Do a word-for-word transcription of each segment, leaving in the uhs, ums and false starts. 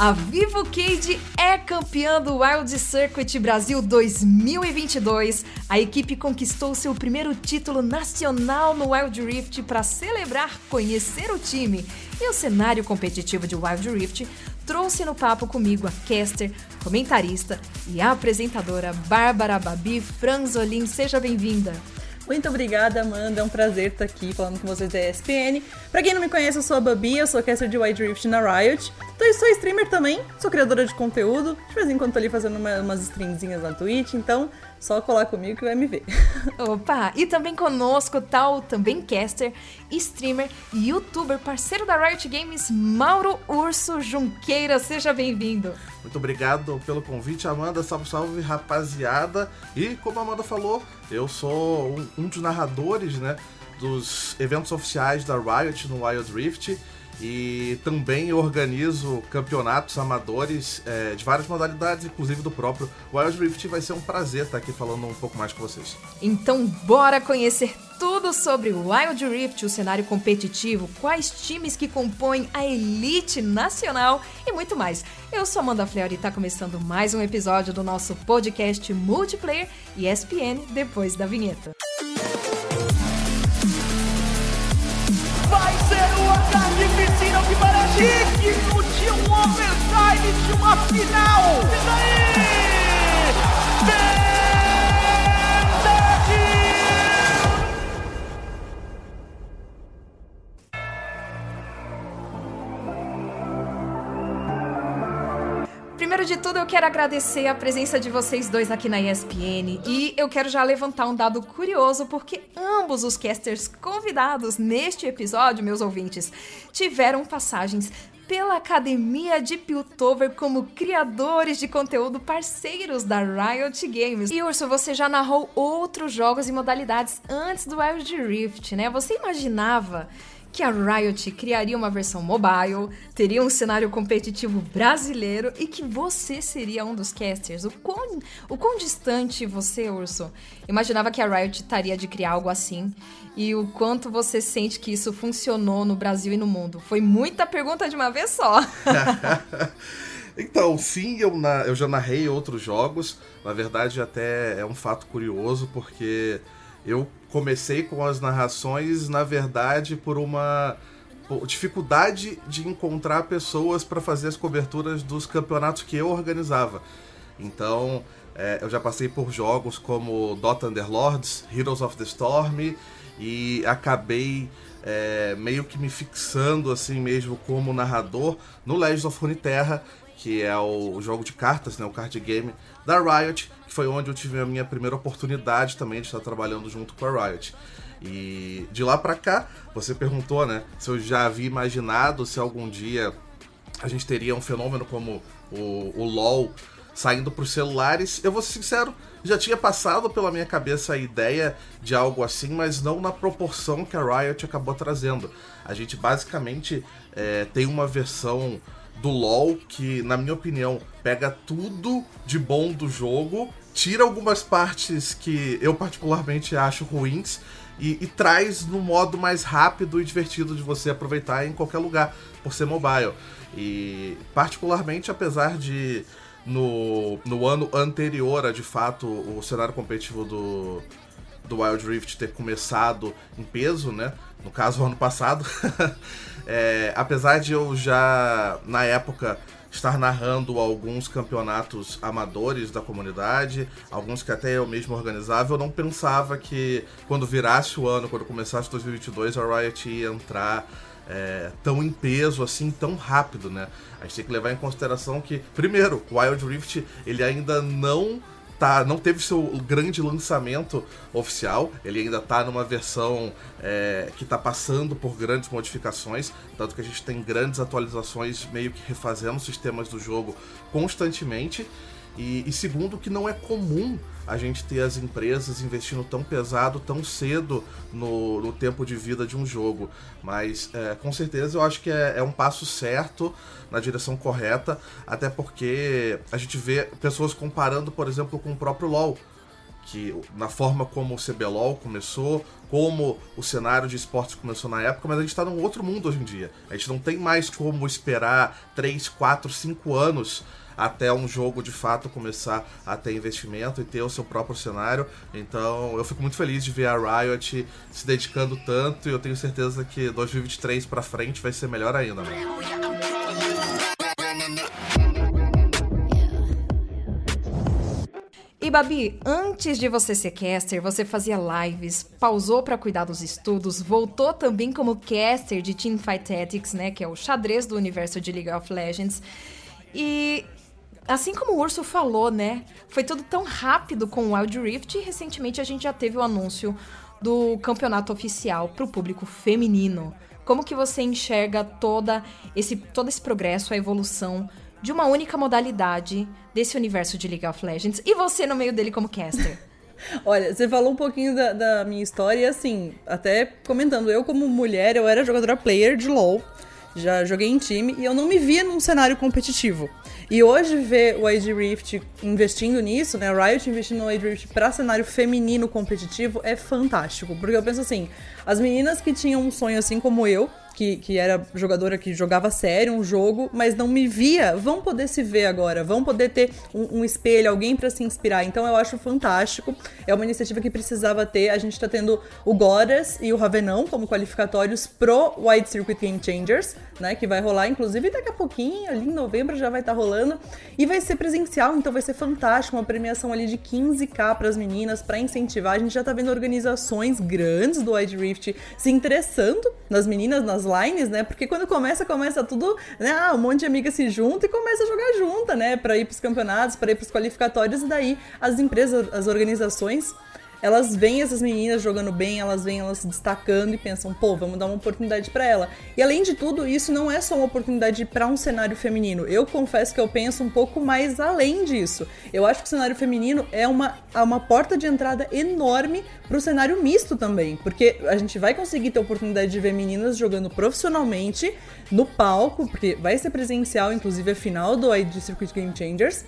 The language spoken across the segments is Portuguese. A Vivo Keyd é campeã do Wild Circuit Brasil dois mil e vinte e dois. A equipe conquistou seu primeiro título nacional no Wild Rift para celebrar conhecer o time. E o cenário competitivo de Wild Rift trouxe no papo comigo a caster, comentarista e apresentadora Bárbara Babi Franzolin. Seja bem-vinda! Muito obrigada, Amanda. É um prazer estar aqui falando com vocês da E S P N. Pra quem não me conhece, eu sou a Babi, eu sou caster de Wild Rift na Riot. Então, sou streamer também, sou criadora de conteúdo. De vez em quando tô ali fazendo uma, umas streamzinhas na Twitch, então só colar comigo que vai me ver. Opa! E também conosco tá o também caster, streamer e youtuber, parceiro da Riot Games, Mauro Urso Junqueira. Seja bem-vindo! Muito obrigado pelo convite, Amanda. Salve, salve, rapaziada! E como a Amanda falou, eu sou um, um dos narradores, né, dos eventos oficiais da Riot no Wild Rift. E também organizo campeonatos amadores é, de várias modalidades, inclusive do próprio Wild Rift. Vai ser um prazer estar aqui falando um pouco mais com vocês. Então bora conhecer tudo sobre o Wild Rift, o cenário competitivo, quais times que compõem a elite nacional e muito mais. Eu sou Amanda Fleury e está começando mais um episódio do nosso podcast Multiplayer E S P N depois da vinheta. Vai ser o ataque piscina que parece digno de um overtime de uma final. E daí? Verdade! Primeiro de tudo, eu quero agradecer a presença de vocês dois aqui na E S P N e eu quero já levantar um dado curioso, porque ambos os casters convidados neste episódio, meus ouvintes, tiveram passagens pela Academia de Piltover como criadores de conteúdo parceiros da Riot Games. E, Urso, você já narrou outros jogos e modalidades antes do Wild Rift, né? Você imaginava que a Riot criaria uma versão mobile, teria um cenário competitivo brasileiro e que você seria um dos casters? O quão, o quão distante você, Urso, imaginava que a Riot estaria de criar algo assim? E o quanto você sente que isso funcionou no Brasil e no mundo? Foi muita pergunta de uma vez só. Então, sim, eu, na, eu já narrei outros jogos. Na verdade, até é um fato curioso, porque eu comecei com as narrações, na verdade, por uma dificuldade de encontrar pessoas para fazer as coberturas dos campeonatos que eu organizava. Então, é, eu já passei por jogos como Dota Underlords, Heroes of the Storm, e acabei é, meio que me fixando assim mesmo como narrador no Legends of Runeterra, que é o jogo de cartas, né, o card game da Riot, que foi onde eu tive a minha primeira oportunidade também de estar trabalhando junto com a Riot. E de lá pra cá, você perguntou, né, se eu já havia imaginado se algum dia a gente teria um fenômeno como o, o LoL saindo para os celulares. Eu vou ser sincero, já tinha passado pela minha cabeça a ideia de algo assim, mas não na proporção que a Riot acabou trazendo. A gente basicamente é, tem uma versão do LoL que, na minha opinião, pega tudo de bom do jogo, tira algumas partes que eu particularmente acho ruins e, e traz no modo mais rápido e divertido de você aproveitar em qualquer lugar, por ser mobile. E particularmente, apesar de no, no ano anterior a, de fato, o cenário competitivo do, do Wild Rift ter começado em peso, né? No caso, o ano passado. É, apesar de eu já, na época, estar narrando alguns campeonatos amadores da comunidade, alguns que até eu mesmo organizava, eu não pensava que quando virasse o ano, quando começasse dois mil e vinte e dois, a Riot ia entrar é, tão em peso, assim, tão rápido, né? A gente tem que levar em consideração que, primeiro, o Wild Rift, ele ainda não, tá, não teve seu grande lançamento oficial, ele ainda está numa versão é, que está passando por grandes modificações, tanto que a gente tem grandes atualizações meio que refazendo sistemas do jogo constantemente, e, e segundo, que não é comum a gente ter as empresas investindo tão pesado, tão cedo no, no tempo de vida de um jogo, mas é, com certeza eu acho que é, é um passo certo na direção correta, até porque a gente vê pessoas comparando, por exemplo, com o próprio LoL, que na forma como o C B LOL começou, como o cenário de esportes começou na época, mas a gente está num outro mundo hoje em dia. A gente não tem mais como esperar três, quatro, cinco anos até um jogo de fato começar a ter investimento e ter o seu próprio cenário. Então eu fico muito feliz de ver a Riot se dedicando tanto, e eu tenho certeza que dois mil e vinte e três para frente vai ser melhor ainda. E Babi, antes de você ser caster, você fazia lives, pausou para cuidar dos estudos, voltou também como caster de Teamfight Tactics, né, que é o xadrez do universo de League of Legends. E assim como o Urso falou, né, foi tudo tão rápido com o Wild Rift, e recentemente a gente já teve o anúncio do campeonato oficial para o público feminino. Como que você enxerga toda esse, todo esse progresso, a evolução de uma única modalidade desse universo de League of Legends, e você no meio dele como caster? Olha, você falou um pouquinho da, da minha história, e assim, até comentando, eu como mulher, eu era jogadora player de LoL, já joguei em time, e eu não me via num cenário competitivo. E hoje ver o Wild Rift investindo nisso, né, a Riot investindo no Wild Rift pra cenário feminino competitivo é fantástico, porque eu penso assim, as meninas que tinham um sonho assim como eu, Que, que era jogadora que jogava sério um jogo, mas não me via, vão poder se ver agora, vão poder ter um, um espelho, alguém pra se inspirar. Então eu acho fantástico, é uma iniciativa que precisava ter. A gente tá tendo o Goddess e o Ravenão como qualificatórios pro Wild Circuit Game Changers, né, que vai rolar, inclusive daqui a pouquinho, ali em novembro já vai estar tá rolando, e vai ser presencial, então vai ser fantástico, uma premiação ali de quinze mil pras meninas, pra incentivar. A gente já tá vendo organizações grandes do Wild Rift se interessando nas meninas, nas lines, né? Porque quando começa, começa tudo, né? Ah, um monte de amigas se junta e começa a jogar junta, né? Pra ir pros campeonatos, pra ir pros qualificatórios, e daí as empresas, as organizações, elas veem essas meninas jogando bem, elas veem elas se destacando e pensam, pô, vamos dar uma oportunidade pra ela. E além de tudo, isso não é só uma oportunidade pra um cenário feminino. Eu confesso que eu penso um pouco mais além disso. Eu acho que o cenário feminino é uma, uma porta de entrada enorme pro cenário misto também, porque a gente vai conseguir ter a oportunidade de ver meninas jogando profissionalmente no palco, porque vai ser presencial, inclusive a final do I D Circuit Game Changers.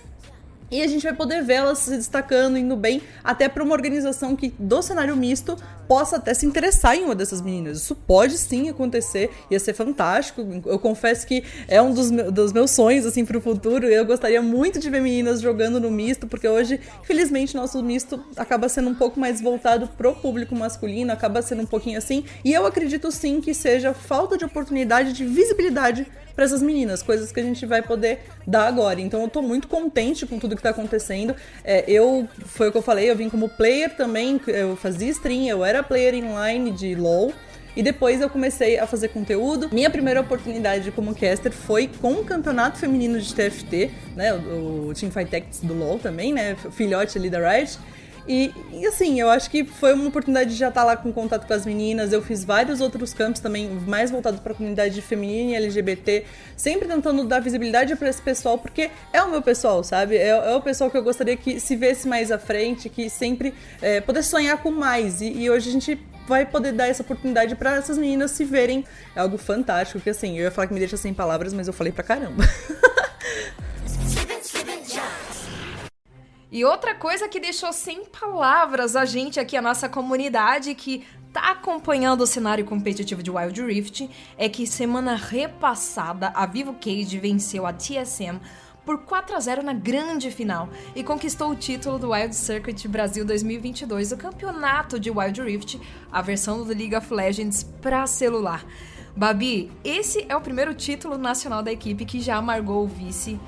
E a gente vai poder vê-las se destacando, indo bem, até para uma organização que, do cenário misto, possa até se interessar em uma dessas meninas. Isso pode sim acontecer, ia ser fantástico. Eu confesso que é um dos, me- dos meus sonhos, assim, pro futuro. Eu gostaria muito de ver meninas jogando no misto, porque hoje, felizmente, nosso misto acaba sendo um pouco mais voltado pro público masculino, acaba sendo um pouquinho assim. E eu acredito sim que seja falta de oportunidade, de visibilidade para essas meninas, coisas que a gente vai poder dar agora. Então eu tô muito contente com tudo que tá acontecendo. É, eu, foi o que eu falei, eu vim como player também, eu fazia stream, eu era player online de LoL, e depois eu comecei a fazer conteúdo. Minha primeira oportunidade como caster foi com o campeonato feminino de T F T, né, o, o Teamfight Tactics do LoL também, né, filhote ali da Riot. E, e assim, eu acho que foi uma oportunidade de já estar lá com contato com as meninas. Eu fiz vários outros campos também, mais voltado para a comunidade feminina e L G B T, sempre tentando dar visibilidade para esse pessoal, porque é o meu pessoal, sabe? É, é o pessoal que eu gostaria que se vesse mais à frente, que sempre é, pudesse sonhar com mais. E, e hoje a gente vai poder dar essa oportunidade para essas meninas se verem. É algo fantástico, que assim, eu ia falar que me deixa sem palavras, mas eu falei pra caramba. E outra coisa que deixou sem palavras a gente aqui, a nossa comunidade que tá acompanhando o cenário competitivo de Wild Rift, é que semana repassada a Vivo Keyd venceu a T S M por quatro a zero na grande final e conquistou o título do Wild Circuit Brasil dois mil e vinte e dois, o campeonato de Wild Rift, a versão do League of Legends para celular. Babi, esse é o primeiro título nacional da equipe, que já amargou o vice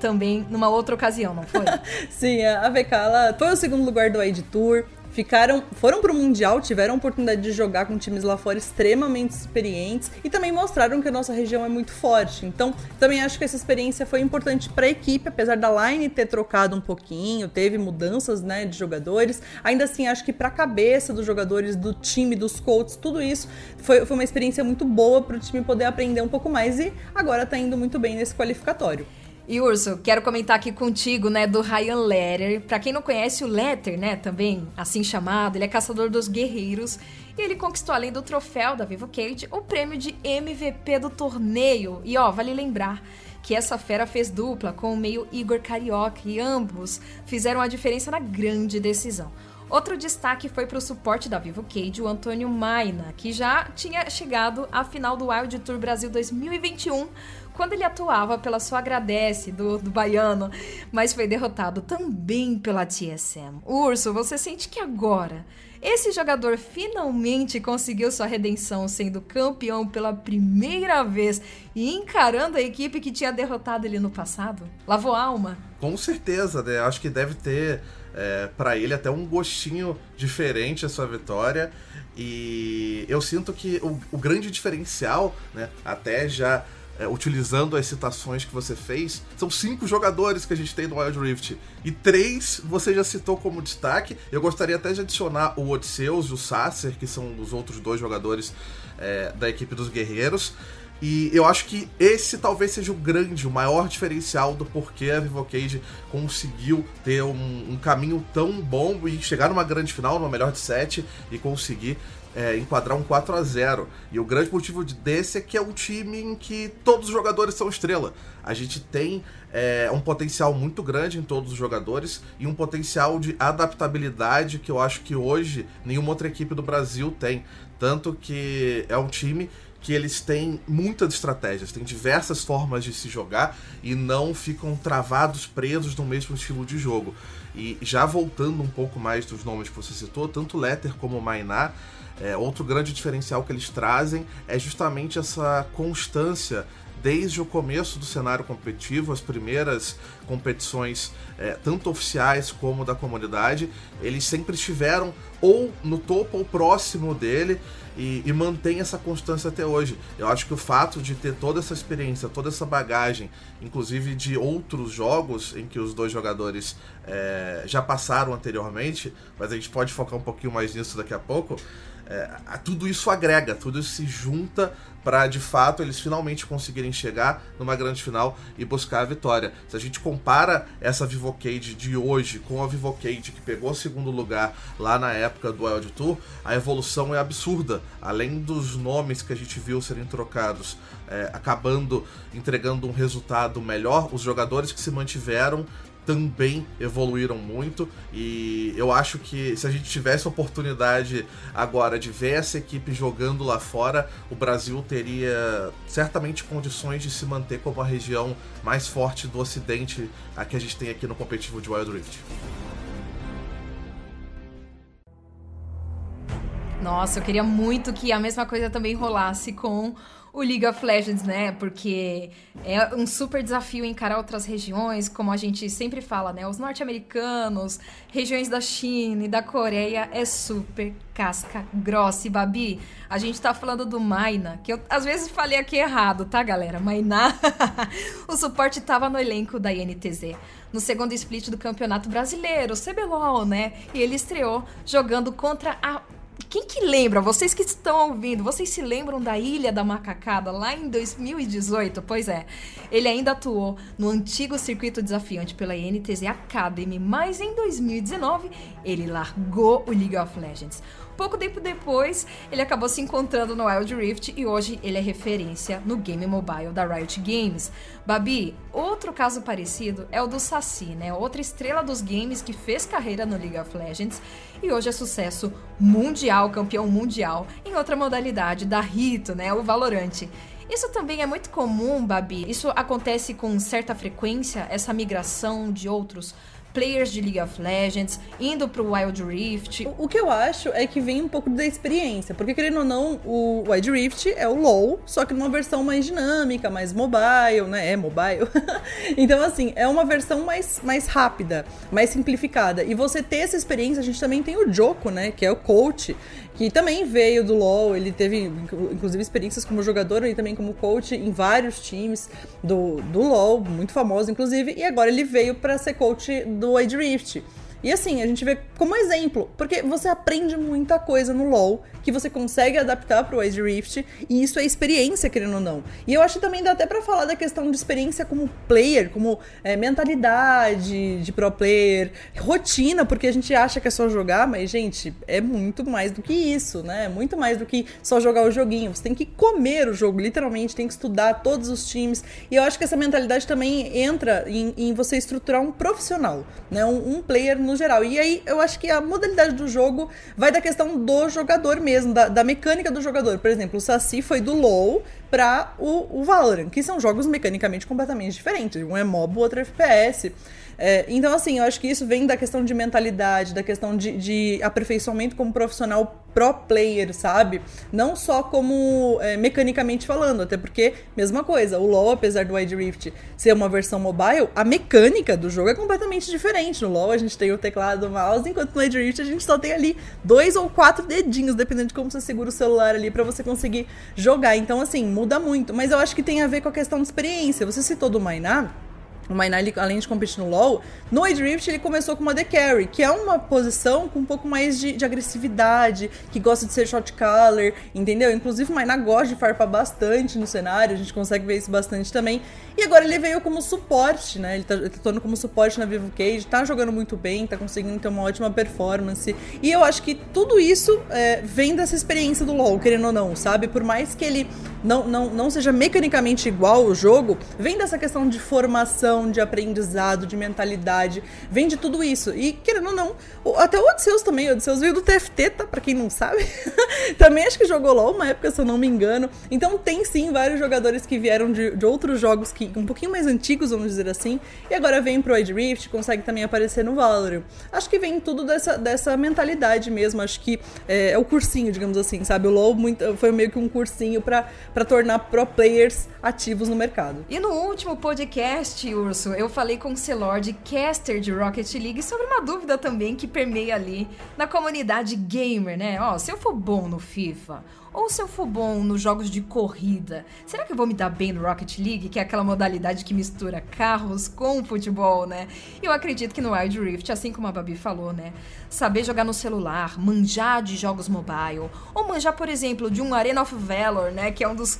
também numa outra ocasião, não foi? Sim, a V K, ela foi o segundo lugar do I D Tour, ficaram, foram pro Mundial, tiveram a oportunidade de jogar com times lá fora extremamente experientes e também mostraram que a nossa região é muito forte. Então, também acho que essa experiência foi importante pra equipe, apesar da line ter trocado um pouquinho, teve mudanças, né, de jogadores. Ainda assim, acho que pra cabeça dos jogadores, do time, dos coaches, tudo isso foi, foi uma experiência muito boa pro time poder aprender um pouco mais, e agora tá indo muito bem nesse qualificatório. E Urso, quero comentar aqui contigo, né, do Ryan Letter. Pra quem não conhece, o Letter, né, também assim chamado, ele é caçador dos guerreiros, e ele conquistou, além do troféu da Vivo Keyd, o prêmio de M V P do torneio. E ó, vale lembrar que essa fera fez dupla com o meio Igor Carioca, e ambos fizeram a diferença na grande decisão. Outro destaque foi para o suporte da Vivo Keyd, o Antônio Maina, que já tinha chegado à final do Wild Tour Brasil dois mil e vinte e um, quando ele atuava pela sua Agradece, do, do baiano, mas foi derrotado também pela T S M. Urso, você sente que agora esse jogador finalmente conseguiu sua redenção, sendo campeão pela primeira vez e encarando a equipe que tinha derrotado ele no passado? Lavou a alma? Com certeza, né? Acho que deve ter... É, para ele até um gostinho diferente a sua vitória, e eu sinto que o, o grande diferencial, né, até já é, utilizando as citações que você fez, são cinco jogadores que a gente tem no Wild Rift, e três você já citou como destaque. Eu gostaria até de adicionar o Odysseus e o Sasser, que são os outros dois jogadores é, da equipe dos guerreiros, e eu acho que esse talvez seja o grande, o maior diferencial do porquê a Vivo Keyd conseguiu ter um, um caminho tão bom e chegar numa grande final, numa melhor de sete, e conseguir é, enquadrar um quatro a zero. E o grande motivo desse é que é um time em que todos os jogadores são estrela. A gente tem é, um potencial muito grande em todos os jogadores e um potencial de adaptabilidade que eu acho que hoje nenhuma outra equipe do Brasil tem. Tanto que é um time que eles têm muitas estratégias, têm diversas formas de se jogar e não ficam travados, presos no mesmo estilo de jogo. E já voltando um pouco mais dos nomes que você citou, tanto Letter como Mainá, é, outro grande diferencial que eles trazem é justamente essa constância desde o começo do cenário competitivo. As primeiras competições, é, tanto oficiais como da comunidade, eles sempre estiveram ou no topo ou próximo dele, e, e mantém essa constância até hoje. Eu acho que o fato de ter toda essa experiência, toda essa bagagem, inclusive de outros jogos em que os dois jogadores é, já passaram anteriormente, mas a gente pode focar um pouquinho mais nisso daqui a pouco, é, tudo isso agrega, tudo isso se junta para, de fato, eles finalmente conseguirem chegar numa grande final e buscar a vitória. Se a gente compara essa Vivo Keyd de hoje com a Vivo Keyd que pegou o segundo lugar lá na época do Wild Tour, a evolução é absurda. Além dos nomes que a gente viu serem trocados, é, acabando entregando um resultado melhor, os jogadores que se mantiveram também evoluíram muito, e eu acho que se a gente tivesse a oportunidade agora de ver essa equipe jogando lá fora, o Brasil teria certamente condições de se manter como a região mais forte do Ocidente, a que a gente tem aqui no competitivo de Wild Rift. Nossa, eu queria muito que a mesma coisa também rolasse com o League of Legends, né? Porque é um super desafio encarar outras regiões, como a gente sempre fala, né? Os norte-americanos, regiões da China e da Coreia, é super casca grossa. E, Babi, a gente tá falando do Maina, que eu às vezes falei aqui errado, tá, galera? Mainá, o suporte tava no elenco da I N T Z, no segundo split do Campeonato Brasileiro, C B L O L, né? E ele estreou jogando contra a... Quem que lembra? Vocês que estão ouvindo, vocês se lembram da Ilha da Macacada lá em dois mil e dezoito? Pois é, ele ainda atuou no antigo circuito desafiante pela I N T Z Academy, mas em dois mil e dezenove ele largou o League of Legends. Pouco tempo depois, ele acabou se encontrando no Wild Rift e hoje ele é referência no game mobile da Riot Games. Babi, outro caso parecido é o do Saci, né? Outra estrela dos games que fez carreira no League of Legends e hoje é sucesso mundial, campeão mundial, em outra modalidade da Rito, né? O Valorant. Isso também é muito comum, Babi? Isso acontece com certa frequência, essa migração de outros players de League of Legends, indo pro Wild Rift? O, o que eu acho é que vem um pouco da experiência, porque querendo ou não, o Wild Rift é o LoL, só que numa versão mais dinâmica, mais mobile, né? É mobile. Então, assim, é uma versão mais, mais rápida, mais simplificada. E você ter essa experiência, a gente também tem o Joko, né? Que é o coach, que também veio do LoL, ele teve, inclusive, experiências como jogador e também como coach em vários times do, do LoL, muito famoso, inclusive, e agora ele veio pra ser coach do Wild Rift. E assim, a gente vê como exemplo, porque você aprende muita coisa no LoL, que você consegue adaptar pro Wild Rift, e isso é experiência, querendo ou não. E eu acho que também dá até pra falar da questão de experiência como player, como é, mentalidade de pro player, rotina, porque a gente acha que é só jogar, mas, gente, é muito mais do que isso, né? É muito mais do que só jogar o joguinho. Você tem que comer o jogo, literalmente, tem que estudar todos os times, e eu acho que essa mentalidade também entra em, em você estruturar um profissional, né? Um, um player no geral. E aí eu acho que a modalidade do jogo vai da questão do jogador mesmo, da, da mecânica do jogador. Por exemplo, o Saci foi do LoL para o, o Valorant, que são jogos mecanicamente completamente diferentes. Um é M O B, o outro é F P S. É, então, assim, eu acho que isso vem da questão de mentalidade, da questão de, de aperfeiçoamento como profissional pro player, sabe? Não só como é, mecanicamente falando, até porque, mesma coisa, o LoL, apesar do Wild Rift ser uma versão mobile, a mecânica do jogo é completamente diferente. No LoL a gente tem o teclado, o mouse, enquanto no Wild Rift a gente só tem ali dois ou quatro dedinhos, dependendo de como você segura o celular ali pra você conseguir jogar. Então, assim, muda muito. Mas eu acho que tem a ver com a questão de experiência. Você citou do Mainá. O Mainá, ele, além de competir no LoL, no Wild Rift ele começou com uma The Carry, que é uma posição com um pouco mais de, de agressividade, que gosta de ser shot caller, entendeu? Inclusive o Mainá gosta de farpar bastante no cenário, a gente consegue ver isso bastante também. E agora ele veio como suporte, né? Ele tá atuando como suporte na Vivo Keyd, tá jogando muito bem, tá conseguindo ter uma ótima performance. E eu acho que tudo isso é, vem dessa experiência do LoL, querendo ou não, sabe? Por mais que ele não, não, não seja mecanicamente igual o jogo, vem dessa questão de formação, de aprendizado, de mentalidade, vem de tudo isso. E, querendo ou não, até o Odysseus também, o Odysseus veio do T F T, tá? Pra quem não sabe, também acho que jogou LoL uma época, se eu não me engano. Então tem sim vários jogadores que vieram de, de outros jogos que um pouquinho mais antigos, vamos dizer assim, e agora vem pro Wild Rift, consegue também aparecer no Valorant. Acho que vem tudo dessa, dessa mentalidade mesmo, acho que é, é o cursinho, digamos assim, sabe? O LoL muito, foi meio que um cursinho pra, pra tornar pro players ativos no mercado. E no último podcast, o eu falei com o Celord, caster de Rocket League, sobre uma dúvida também que permeia ali na comunidade gamer, né? Ó, se eu for bom no FIFA ou se eu for bom nos jogos de corrida, será que eu vou me dar bem no Rocket League, que é aquela modalidade que mistura carros com futebol, né? Eu acredito que no Wild Rift, assim como a Babi falou, né? Saber jogar no celular, manjar de jogos mobile, ou manjar, por exemplo, de um Arena of Valor, né? Que é um dos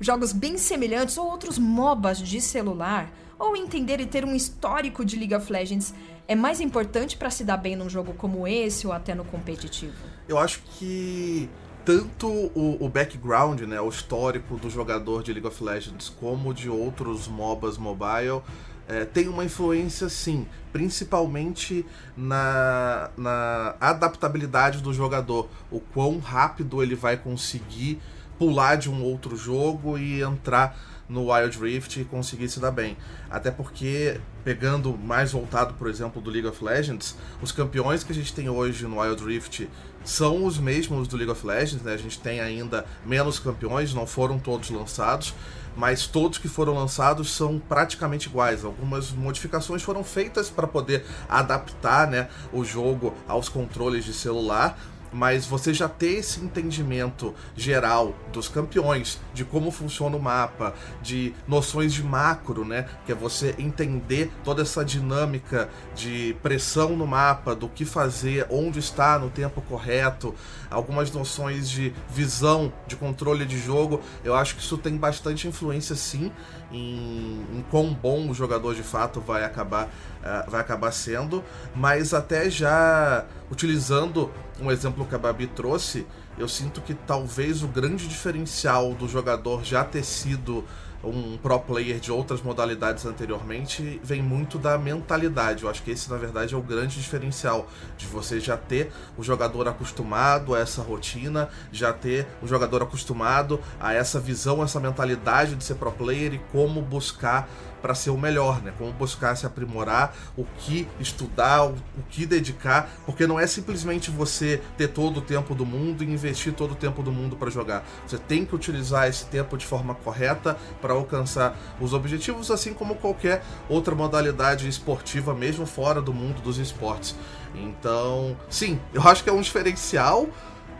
jogos bem semelhantes, ou outros MOBAs de celular, ou entender e ter um histórico de League of Legends é mais importante para se dar bem num jogo como esse ou até no competitivo? Eu acho que tanto o, o background, né, o histórico do jogador de League of Legends como de outros MOBAs mobile é, tem uma influência sim, principalmente na, na adaptabilidade do jogador, o quão rápido ele vai conseguir pular de um outro jogo e entrar no Wild Rift e conseguir se dar bem. Até porque, pegando mais voltado, por exemplo, do League of Legends, os campeões que a gente tem hoje no Wild Rift são os mesmos do League of Legends, né? A gente tem ainda menos campeões, não foram todos lançados, mas todos que foram lançados são praticamente iguais. Algumas modificações foram feitas para poder adaptar, né, o jogo aos controles de celular, mas você já ter esse entendimento geral dos campeões, de como funciona o mapa, de noções de macro, né? Que é você entender toda essa dinâmica de pressão no mapa, do que fazer, onde está no tempo correto, algumas noções de visão, de controle de jogo. Eu acho que isso tem bastante influência sim em, em quão bom o jogador de fato vai acabar, uh, vai acabar sendo, mas até já utilizando um exemplo que a Babi trouxe, eu sinto que talvez o grande diferencial do jogador já ter sido um pro player de outras modalidades anteriormente vem muito da mentalidade. Eu acho que esse, na verdade, é o grande diferencial, de você já ter o jogador acostumado a essa rotina, já ter o jogador acostumado a essa visão, essa mentalidade de ser pro player e como buscar para ser o melhor, né? Como buscar se aprimorar, o que estudar, o, o que dedicar, porque não é simplesmente você ter todo o tempo do mundo e investir todo o tempo do mundo para jogar. Você tem que utilizar esse tempo de forma correta para alcançar os objetivos, assim como qualquer outra modalidade esportiva, mesmo fora do mundo dos esportes. Então, sim, eu acho que é um diferencial,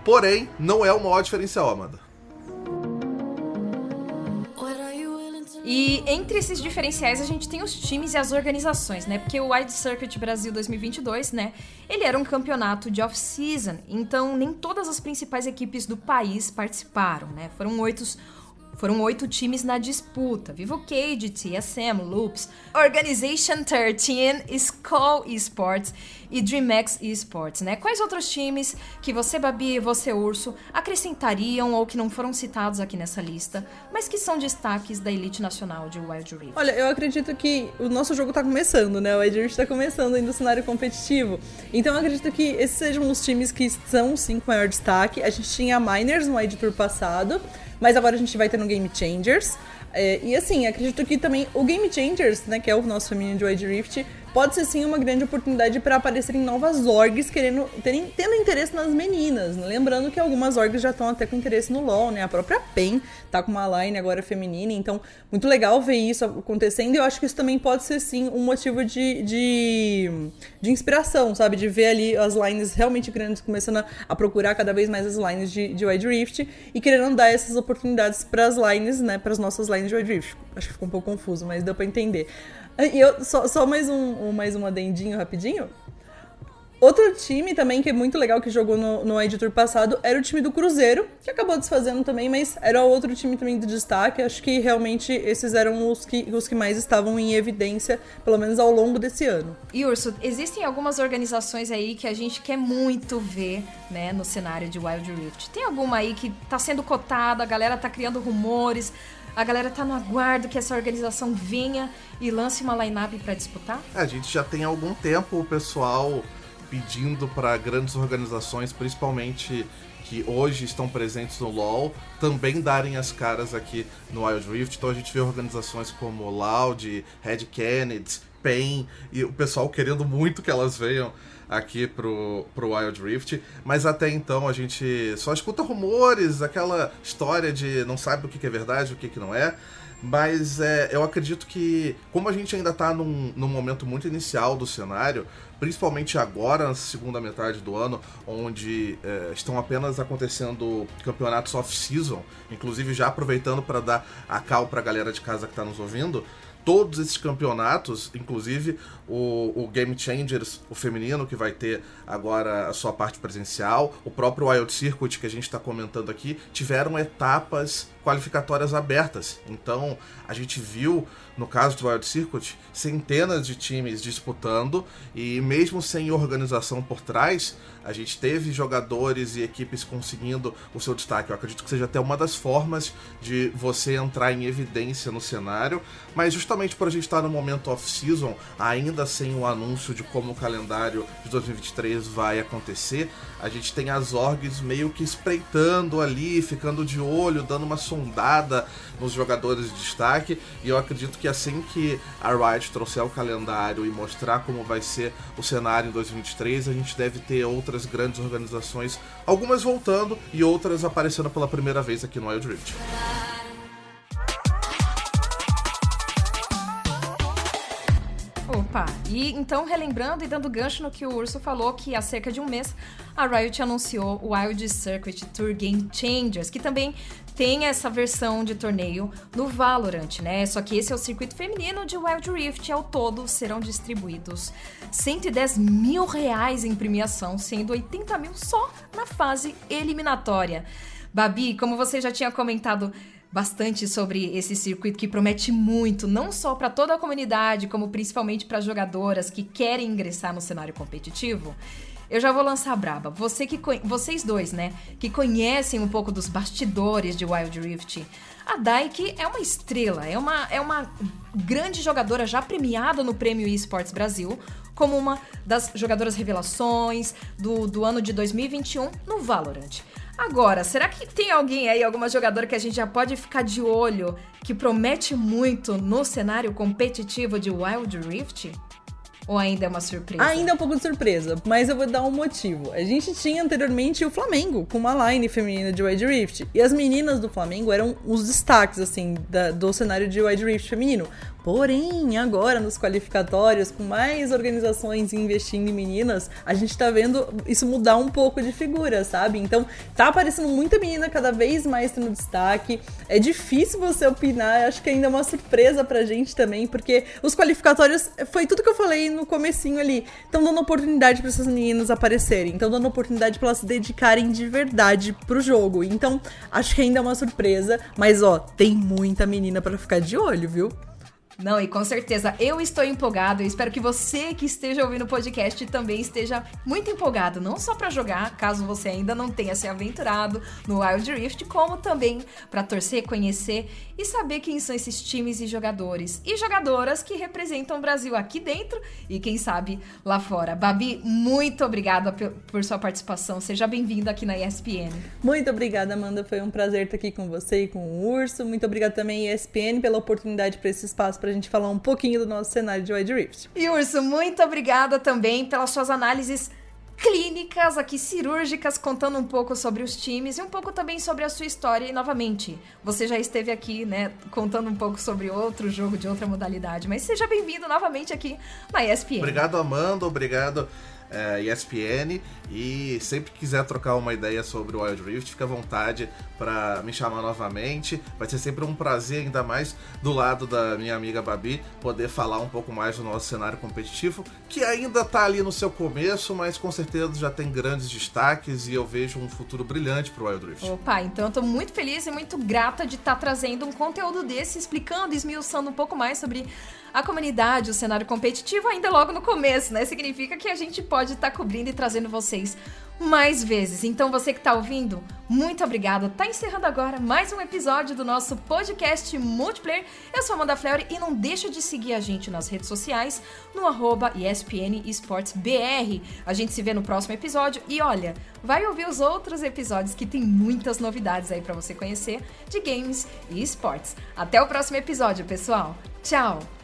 porém, não é o maior diferencial, Amanda. E entre esses diferenciais a gente tem os times e as organizações, né? Porque o Wild Circuit Brasil dois mil e vinte e dois, né? Ele era um campeonato de off-season, então nem todas as principais equipes do país participaram, né? Foram oito, foram oito times na disputa. Vivo Keyd, T S M, Loops, Organization treze, School Esports e DreamHack Esports, né? Quais outros times que você, Babi, e você, Urso, acrescentariam ou que não foram citados aqui nessa lista, mas que são destaques da elite nacional de Wild Rift? Olha, eu acredito que o nosso jogo tá começando, né? O Wild Rift tá começando ainda no cenário competitivo. Então eu acredito que esses sejam os times que são, sim, com maior destaque. A gente tinha a Miners no Wild Tour passado, mas agora a gente vai ter no Game Changers. É, e assim, acredito que também o Game Changers, né, que é o nosso feminino de Wild Rift, pode ser sim uma grande oportunidade para aparecerem novas orgs querendo, terem, tendo interesse nas meninas, né? Lembrando que algumas orgs já estão até com interesse no LoL, né? A própria P E N tá com uma line agora feminina, então muito legal ver isso acontecendo, e eu acho que isso também pode ser sim um motivo de, de, de inspiração, sabe? De ver ali as lines realmente grandes começando a, a procurar cada vez mais as lines de, de Wild Rift e querendo dar essas oportunidades para as lines, né? Para as nossas lines de Wild Rift. Acho que ficou um pouco confuso, mas deu para entender. E eu, só, só mais um, um, mais um adendinho rapidinho. Outro time também que é muito legal que jogou no, no Wild Tour passado era o time do Cruzeiro, que acabou desfazendo também, mas era outro time também de destaque. Acho que realmente esses eram os que, os que mais estavam em evidência, pelo menos ao longo desse ano. E Urso, existem algumas organizações aí que a gente quer muito ver, né, no cenário de Wild Rift. Tem alguma aí que tá sendo cotada, a galera tá criando rumores, a galera tá no aguardo que essa organização venha e lance uma line-up pra disputar? É, a gente já tem há algum tempo o pessoal pedindo pra grandes organizações, principalmente que hoje estão presentes no LoL, também darem as caras aqui no Wild Rift. Então a gente vê organizações como Loud, Red Canids, P E N, e o pessoal querendo muito que elas venham aqui pro, pro Wild Rift, mas até então a gente só escuta rumores, aquela história de não sabe o que, que é verdade, o que, que não é, mas é, eu acredito que, como a gente ainda tá num, num momento muito inicial do cenário, principalmente agora, na segunda metade do ano, onde é, estão apenas acontecendo campeonatos off-season, inclusive já aproveitando para dar a cal pra galera de casa que tá nos ouvindo, todos esses campeonatos, inclusive o, o Game Changers, o feminino, que vai ter agora a sua parte presencial, o próprio Wild Circuit, que a gente está comentando aqui, tiveram etapas qualificatórias abertas. Então, a gente viu, no caso do Wild Circuit, centenas de times disputando, e mesmo sem organização por trás, a gente teve jogadores e equipes conseguindo o seu destaque. Eu acredito que seja até uma das formas de você entrar em evidência no cenário, mas justamente por a gente estar no momento off-season, ainda sem o anúncio de como o calendário de dois mil e vinte e três vai acontecer, a gente tem as orgs meio que espreitando ali, ficando de olho, dando uma sondada nos jogadores de destaque, e eu acredito que assim que a Riot trouxer o calendário e mostrar como vai ser o cenário em dois mil e vinte e três, a gente deve ter outras grandes organizações, algumas voltando e outras aparecendo pela primeira vez aqui no Wild Rift. Opa, e então relembrando e dando gancho no que o Urso falou, que há cerca de um mês a Riot anunciou o Wild Circuit Tour Game Changers, que também tem essa versão de torneio no Valorant, né? Só que esse é o circuito feminino de Wild Rift. Ao todo serão distribuídos cento e dez mil reais em premiação, sendo oitenta mil só na fase eliminatória. Babi, como você já tinha comentado bastante sobre esse circuito, que promete muito, não só para toda a comunidade, como principalmente para jogadoras que querem ingressar no cenário competitivo, eu já vou lançar a braba. Você que, vocês dois, né, que conhecem um pouco dos bastidores de Wild Rift, a Daiki é uma estrela, é uma, é uma grande jogadora já premiada no Prêmio Esports Brasil como uma das jogadoras revelações do, do ano de dois mil e vinte e um no Valorant. Agora, será que tem alguém aí, alguma jogadora que a gente já pode ficar de olho, que promete muito no cenário competitivo de Wild Rift? Ou ainda é uma surpresa? Ainda é um pouco de surpresa, mas eu vou dar um motivo. A gente tinha anteriormente o Flamengo, com uma line feminina de Wild Rift. E as meninas do Flamengo eram os destaques, assim, da, do cenário de Wild Rift feminino. Porém, agora, nos qualificatórios, com mais organizações investindo em meninas, a gente tá vendo isso mudar um pouco de figura, sabe? Então, tá aparecendo muita menina cada vez mais tendo destaque. É difícil você opinar, acho que ainda é uma surpresa pra gente também, porque os qualificatórios, foi tudo que eu falei no comecinho ali, estão dando oportunidade para essas meninas aparecerem, estão dando oportunidade para elas se dedicarem de verdade pro jogo. Então, acho que ainda é uma surpresa, mas ó, tem muita menina pra ficar de olho, viu? Não, e com certeza eu estou empolgado. Eu espero que você que esteja ouvindo o podcast também esteja muito empolgado, não só para jogar, caso você ainda não tenha se aventurado no Wild Rift, como também para torcer, conhecer e saber quem são esses times e jogadores e jogadoras que representam o Brasil aqui dentro e quem sabe lá fora. Babi, muito obrigada por sua participação. Seja bem-vinda aqui na E S P N. Muito obrigada, Amanda. Foi um prazer estar aqui com você e com o Urso. Muito obrigada também, E S P N, pela oportunidade para esse espaço para a gente falar um pouquinho do nosso cenário de Wild Rift. E, Urso, muito obrigada também pelas suas análises clínicas aqui, cirúrgicas, contando um pouco sobre os times e um pouco também sobre a sua história. E, novamente, você já esteve aqui, né, contando um pouco sobre outro jogo de outra modalidade, mas seja bem-vindo novamente aqui na E S P N. Obrigado, Amanda, obrigado é, E S P N, e sempre que quiser trocar uma ideia sobre o Wild Rift, fica à vontade para me chamar novamente. Vai ser sempre um prazer, ainda mais do lado da minha amiga Babi, poder falar um pouco mais do nosso cenário competitivo, que ainda tá ali no seu começo, mas com certeza já tem grandes destaques e eu vejo um futuro brilhante pro Wild Rift. Opa, então eu tô muito feliz e muito grata de estar tá trazendo um conteúdo desse, explicando, esmiuçando um pouco mais sobre a comunidade, o cenário competitivo ainda logo no começo, né? Significa que a gente pode estar tá cobrindo e trazendo vocês mais vezes. Então você que tá ouvindo, muito obrigada. Tá encerrando agora mais um episódio do nosso podcast Multiplayer. Eu sou Amanda Fleury e não deixa de seguir a gente nas redes sociais, no arroba E S P N Esportes B R. A gente se vê no próximo episódio e olha, vai ouvir os outros episódios que tem muitas novidades aí pra você conhecer de games e esportes. Até o próximo episódio, pessoal. Tchau!